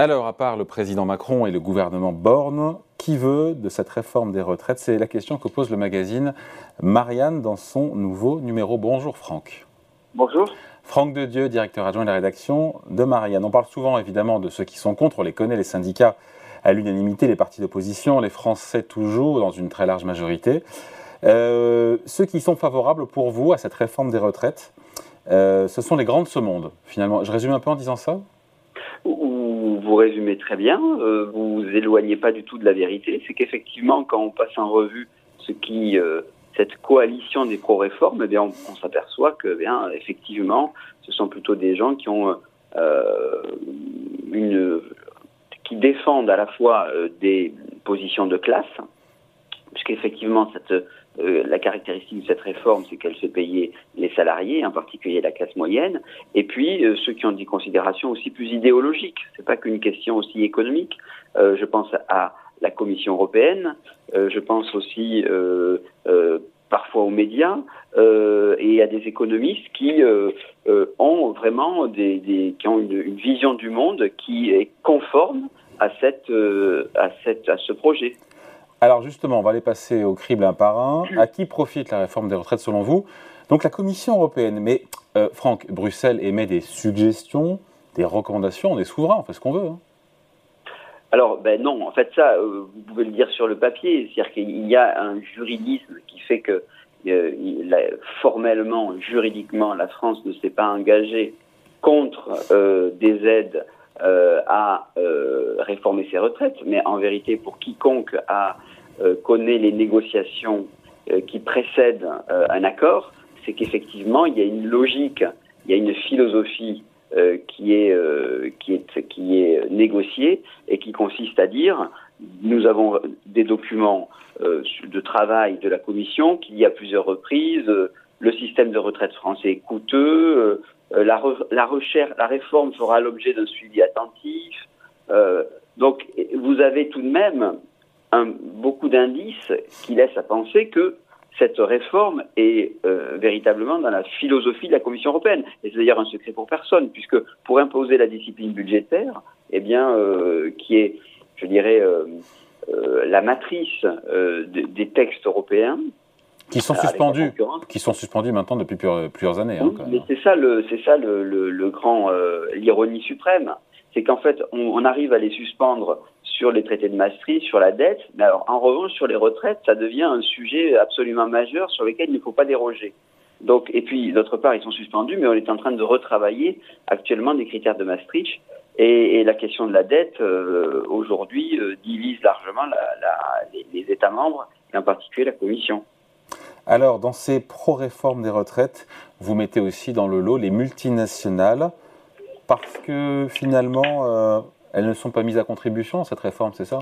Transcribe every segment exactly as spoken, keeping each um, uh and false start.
Alors, à part le président Macron et le gouvernement Borne, qui veut de cette réforme des retraites? C'est la question que pose le magazine Marianne dans son nouveau numéro. Bonjour Franck. Bonjour. Franck Dedieu, directeur adjoint de la rédaction de Marianne. On parle souvent évidemment de ceux qui sont contre, on les connaît, les syndicats à l'unanimité, les partis d'opposition, les Français toujours dans une très large majorité. Euh, ceux qui sont favorables pour vous à cette réforme des retraites, euh, ce sont les grands de ce monde finalement. Je résume un peu en disant ça ? Vous résumez très bien, euh, vous éloignez pas du tout de la vérité. C'est qu'effectivement, quand on passe en revue ce qui, euh, cette coalition des pro-réformes, eh bien, on, on s'aperçoit que, eh bien, effectivement, ce sont plutôt des gens qui ont euh, une, qui défendent à la fois euh, des positions de classe, puisqu'effectivement, cette Euh, la caractéristique de cette réforme, c'est qu'elle fait payer les salariés, en particulier la classe moyenne, et puis euh, ceux qui ont des considérations aussi plus idéologiques. C'est pas qu'une question aussi économique. Euh, je pense à la Commission européenne, euh, je pense aussi euh, euh, parfois aux médias euh, et à des économistes qui euh, euh, ont vraiment des, des qui ont une, une vision du monde qui est conforme à cette euh, à cette à ce projet. Alors justement, on va les passer au crible un par un. À qui profite la réforme des retraites selon vous? Donc la Commission européenne. Mais euh, Franck, Bruxelles émet des suggestions, des recommandations, on est souverain, on fait ce qu'on veut. Hein. Alors ben non, en fait ça, euh, vous pouvez le dire sur le papier, c'est-à-dire qu'il y a un juridisme qui fait que euh, là, formellement, juridiquement, la France ne s'est pas engagée contre euh, des aides Euh, à euh, réformer ses retraites, mais en vérité, pour quiconque a, euh, connaît les négociations euh, qui précèdent euh, un accord, c'est qu'effectivement, il y a une logique, il y a une philosophie euh, qui est, euh, qui est, qui est négociée et qui consiste à dire nous avons des documents euh, de travail de la Commission qu'il y a plusieurs reprises, euh, le système de retraite français est coûteux, euh, La, re, la recherche, la réforme fera l'objet d'un suivi attentif. Euh, donc, vous avez tout de même un, beaucoup d'indices qui laissent à penser que cette réforme est euh, véritablement dans la philosophie de la Commission européenne. Et c'est d'ailleurs un secret pour personne, puisque pour imposer la discipline budgétaire, eh bien, euh, qui est, je dirais, euh, euh, la matrice euh, de, des textes européens, qui sont suspendus, qui sont suspendus maintenant depuis plusieurs années. Oui, hein, mais c'est ça le, c'est ça le, le, le grand, euh, l'ironie suprême, c'est qu'en fait, on, on arrive à les suspendre sur les traités de Maastricht, sur la dette, mais alors en revanche sur les retraites, ça devient un sujet absolument majeur sur lequel il ne faut pas déroger. Donc, et puis d'autre part, ils sont suspendus, mais on est en train de retravailler actuellement des critères de Maastricht. Et, et la question de la dette, euh, aujourd'hui, euh, divise largement la, la, les, les États membres et en particulier la Commission. Alors, dans ces pro-réformes des retraites, vous mettez aussi dans le lot les multinationales, parce que finalement, euh, elles ne sont pas mises à contribution, cette réforme, c'est ça ?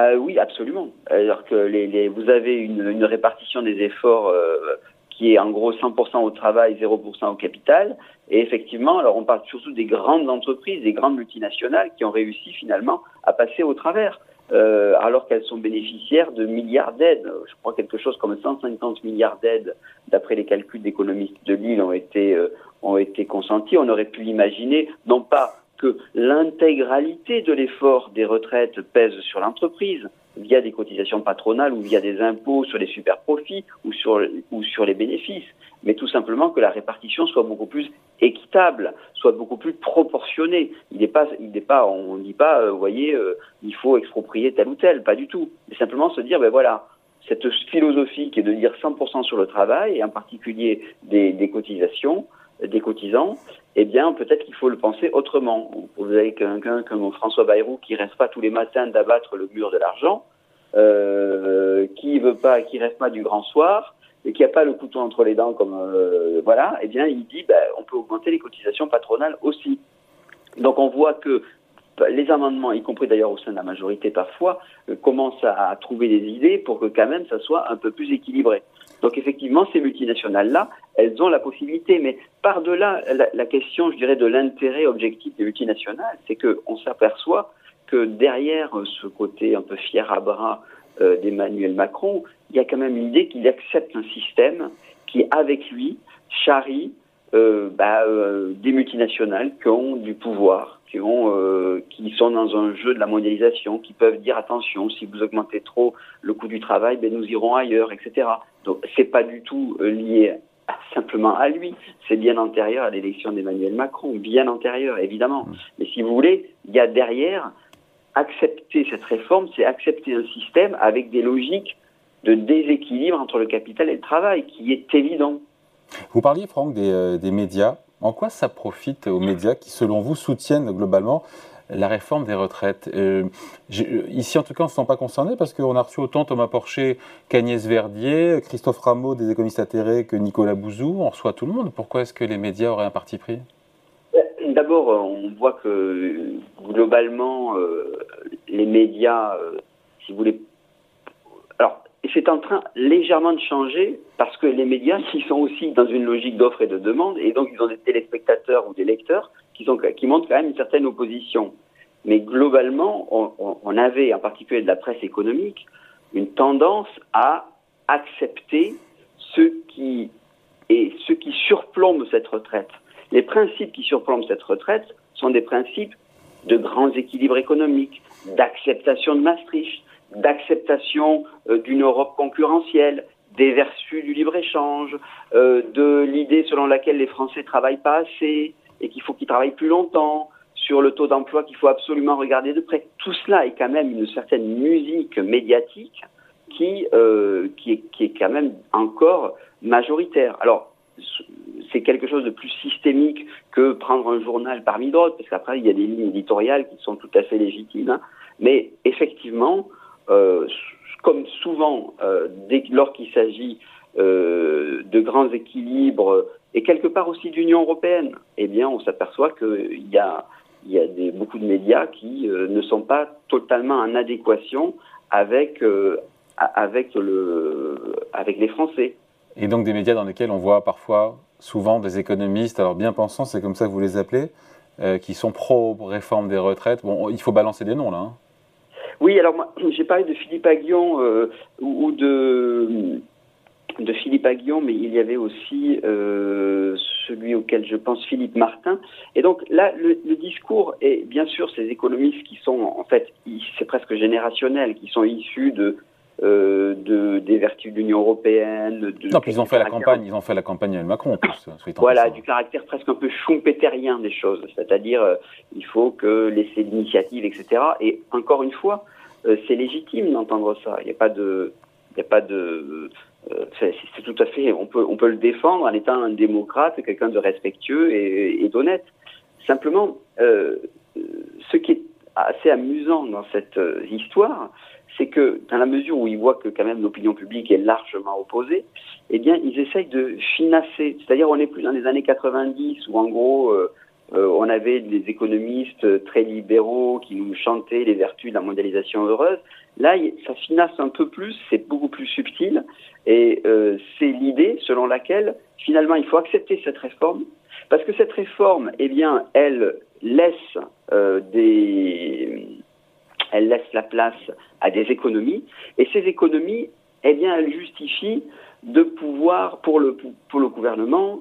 euh, Oui, absolument. Alors que les, les, vous avez une, une répartition des efforts euh, qui est en gros cent pour cent au travail, zéro pour cent au capital. Et effectivement, alors on parle surtout des grandes entreprises, des grandes multinationales qui ont réussi finalement à passer au travers. Euh, alors qu'elles sont bénéficiaires de milliards d'aides. Je crois quelque chose comme cent cinquante milliards d'aides, d'après les calculs d'économistes de Lille, ont été, euh, ont été consentis. On aurait pu l'imaginer, non pas que l'intégralité de l'effort des retraites pèse sur l'entreprise, via des cotisations patronales ou via des impôts sur les superprofits ou sur, ou sur les bénéfices, mais tout simplement que la répartition soit beaucoup plus équitable, soit beaucoup plus proportionnée. Il n'est pas, il n'est pas, on ne dit pas, vous voyez, euh, il faut exproprier tel ou tel, pas du tout. Mais simplement se dire, ben voilà, cette philosophie qui est de dire cent pour cent sur le travail, et en particulier des, des cotisations, des cotisants, eh bien, peut-être qu'il faut le penser autrement. Vous avez quelqu'un comme François Bayrou qui reste pas tous les matins d'abattre le mur de l'argent, euh, qui veut pas, qui reste pas du grand soir, et qui a pas le couteau entre les dents comme, euh, voilà, eh bien, il dit, ben, on peut augmenter les cotisations patronales aussi. Donc, on voit que les amendements, y compris d'ailleurs au sein de la majorité parfois, euh, commencent à, à trouver des idées pour que quand même ça soit un peu plus équilibré. Donc effectivement, ces multinationales-là, elles ont la possibilité, mais par-delà la, la question, je dirais, de l'intérêt objectif des multinationales, c'est qu'on s'aperçoit que derrière ce côté un peu fier à bras euh, d'Emmanuel Macron, il y a quand même l'idée qu'il accepte un système qui, avec lui, charrie euh, bah, euh, des multinationales qui ont du pouvoir, qui ont, euh, qui sont dans un jeu de la mondialisation, qui peuvent dire attention, si vous augmentez trop le coût du travail, ben nous irons ailleurs, et cetera. Donc c'est pas du tout lié à, simplement à lui, c'est bien antérieur à l'élection d'Emmanuel Macron, bien antérieur évidemment. Mais si vous voulez, il y a derrière accepter cette réforme, c'est accepter un système avec des logiques de déséquilibre entre le capital et le travail, qui est évident. Vous parliez, Franck, des, euh, des médias. En quoi ça profite aux médias qui, selon vous, soutiennent globalement la réforme des retraites ? euh, Ici, en tout cas, on ne se sent pas concerné parce qu'on a reçu autant Thomas Porcher qu'Agnès Verdier, Christophe Rameau des économistes atterrés que Nicolas Bouzou. On reçoit tout le monde. Pourquoi est-ce que les médias auraient un parti pris ? D'abord, on voit que globalement, euh, les médias, euh, si vous voulez... Alors, c'est en train légèrement de changer parce que les médias, ils sont aussi dans une logique d'offre et de demande, et donc ils ont des téléspectateurs ou des lecteurs qui, sont, qui montrent quand même une certaine opposition. Mais globalement, on, on avait, en particulier de la presse économique, une tendance à accepter ce qui, et ce qui surplombe cette retraite. Les principes qui surplombent cette retraite sont des principes de grands équilibres économiques, d'acceptation de Maastricht, d'acceptation euh, d'une Europe concurrentielle, des vertus du libre-échange, euh, de l'idée selon laquelle les Français travaillent pas assez et qu'il faut qu'ils travaillent plus longtemps, sur le taux d'emploi qu'il faut absolument regarder de près. Tout cela est quand même une certaine musique médiatique qui, euh, qui, est, qui est quand même encore majoritaire. Alors, c'est quelque chose de plus systémique que prendre un journal parmi d'autres, parce qu'après, il y a des lignes éditoriales qui sont tout à fait légitimes. Hein. Mais effectivement, euh, comme souvent, euh, dès lors qu'il s'agit euh, de grands équilibres, et quelque part aussi d'Union européenne, eh bien, on s'aperçoit qu'il y a, il y a des, beaucoup de médias qui euh, ne sont pas totalement en adéquation avec, euh, avec, le, avec les Français. Et donc des médias dans lesquels on voit parfois, souvent, des économistes, alors bien pensants, c'est comme ça que vous les appelez, euh, qui sont pro-réforme des retraites. Bon, il faut balancer des noms, là. Hein. Oui, alors moi, j'ai parlé de Philippe Aghion euh, ou de, de Philippe Aghion, mais il y avait aussi euh, celui auquel je pense, Philippe Martin. Et donc là, le, le discours est, bien sûr, ces économistes qui sont, en fait, c'est presque générationnel, qui sont issus de... Euh, de, des vertus de l'Union européenne. De, non, puis ils ont fait la campagne, ils ont fait la campagne à Macron en plus. Voilà, du caractère presque un peu schumpeterien des choses, c'est-à-dire euh, il faut que laisser l'initiative, et cetera. Et encore une fois, euh, c'est légitime d'entendre ça. Il n'y a pas de, il n'y a pas de, euh, c'est, c'est tout à fait, on peut, on peut le défendre en étant un démocrate, quelqu'un de respectueux et, et d'honnête. Simplement, euh, ce qui est assez amusant dans cette euh, histoire, c'est que, dans la mesure où ils voient que quand même l'opinion publique est largement opposée, eh bien, ils essayent de finasser. C'est-à-dire, on n'est plus dans les années quatre-vingt-dix où, en gros, euh, euh, on avait des économistes très libéraux qui nous chantaient les vertus de la mondialisation heureuse. Là, ça finasse un peu plus, c'est beaucoup plus subtil, et euh, c'est l'idée selon laquelle, finalement, il faut accepter cette réforme, parce que cette réforme, eh bien, elle laisse euh, des... Elle laisse la place à des économies, et ces économies, eh bien, elles justifient de pouvoir, pour le, pour le gouvernement,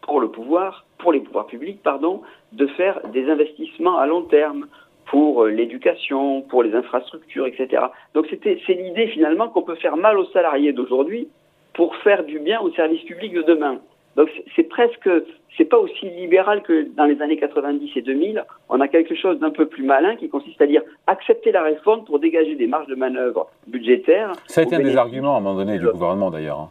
pour le pouvoir, pour les pouvoirs publics, pardon, de faire des investissements à long terme pour l'éducation, pour les infrastructures, et cetera. Donc c'était, c'est l'idée finalement qu'on peut faire mal aux salariés d'aujourd'hui pour faire du bien aux services publics de demain. Donc c'est presque, c'est pas aussi libéral que dans les années quatre-vingt-dix et deux mille. On a quelque chose d'un peu plus malin qui consiste à dire accepter la réforme pour dégager des marges de manœuvre budgétaires. Ça a été un des arguments à un moment donné du gouvernement d'ailleurs. Hein.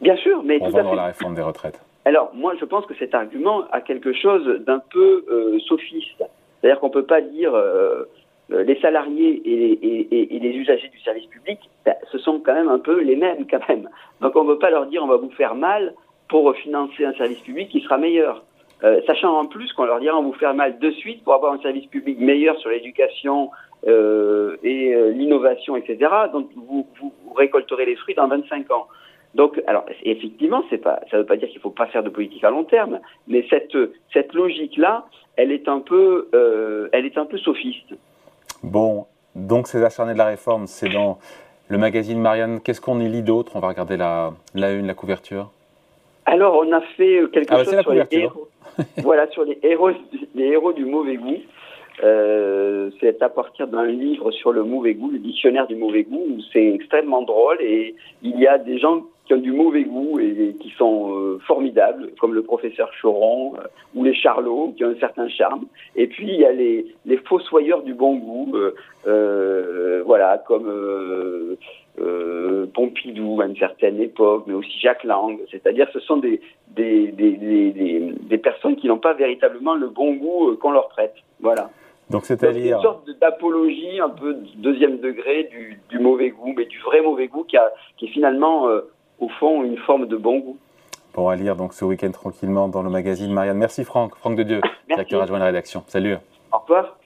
Bien sûr, mais pour tout à fait. Pour la réforme des retraites. Alors moi je pense que cet argument a quelque chose d'un peu euh, sophiste. C'est-à-dire qu'on peut pas dire euh, les salariés et les, et, et les usagers du service public, ben, ce sont quand même un peu les mêmes quand même. Donc on ne peut pas leur dire on va vous faire mal pour financer un service public qui sera meilleur. Euh, sachant en plus qu'on leur dira on vous fait mal de suite pour avoir un service public meilleur sur l'éducation euh, et euh, l'innovation, et cetera. Donc vous, vous, vous récolterez les fruits dans vingt-cinq ans. Donc, alors effectivement, c'est pas, ça ne veut pas dire qu'il ne faut pas faire de politique à long terme, mais cette, cette logique-là, elle est un peu, euh, elle est un peu sophiste. Bon, donc ces acharnés de la réforme, c'est dans le magazine Marianne. Qu'est-ce qu'on y lit d'autre ? On va regarder la, la une, la couverture. Alors, on a fait quelque ah, chose bah, sur, les héros, voilà, sur les héros, les héros du mauvais goût. Euh, c'est à partir d'un livre sur le mauvais goût, le dictionnaire du mauvais goût, où c'est extrêmement drôle et il y a des gens qui ont du mauvais goût et, et qui sont euh, formidables, comme le professeur Choron euh, ou les Charlots, qui ont un certain charme. Et puis, il y a les, les fossoyeurs du bon goût, euh, euh, voilà, comme... Euh, Euh, Pompidou à une certaine époque, mais aussi Jacques Lang, c'est-à-dire ce sont des, des, des, des, des, des personnes qui n'ont pas véritablement le bon goût qu'on leur prête. Voilà. Donc c'est-à-dire une sorte d'apologie un peu deuxième degré du, du mauvais goût, mais du vrai mauvais goût qui, a, qui est finalement, euh, au fond, une forme de bon goût. Bon, à lire donc ce week-end tranquillement dans le magazine Marianne. Merci Franck, Franck Dedieu, directeur adjoint de la rédaction. Salut. Au revoir.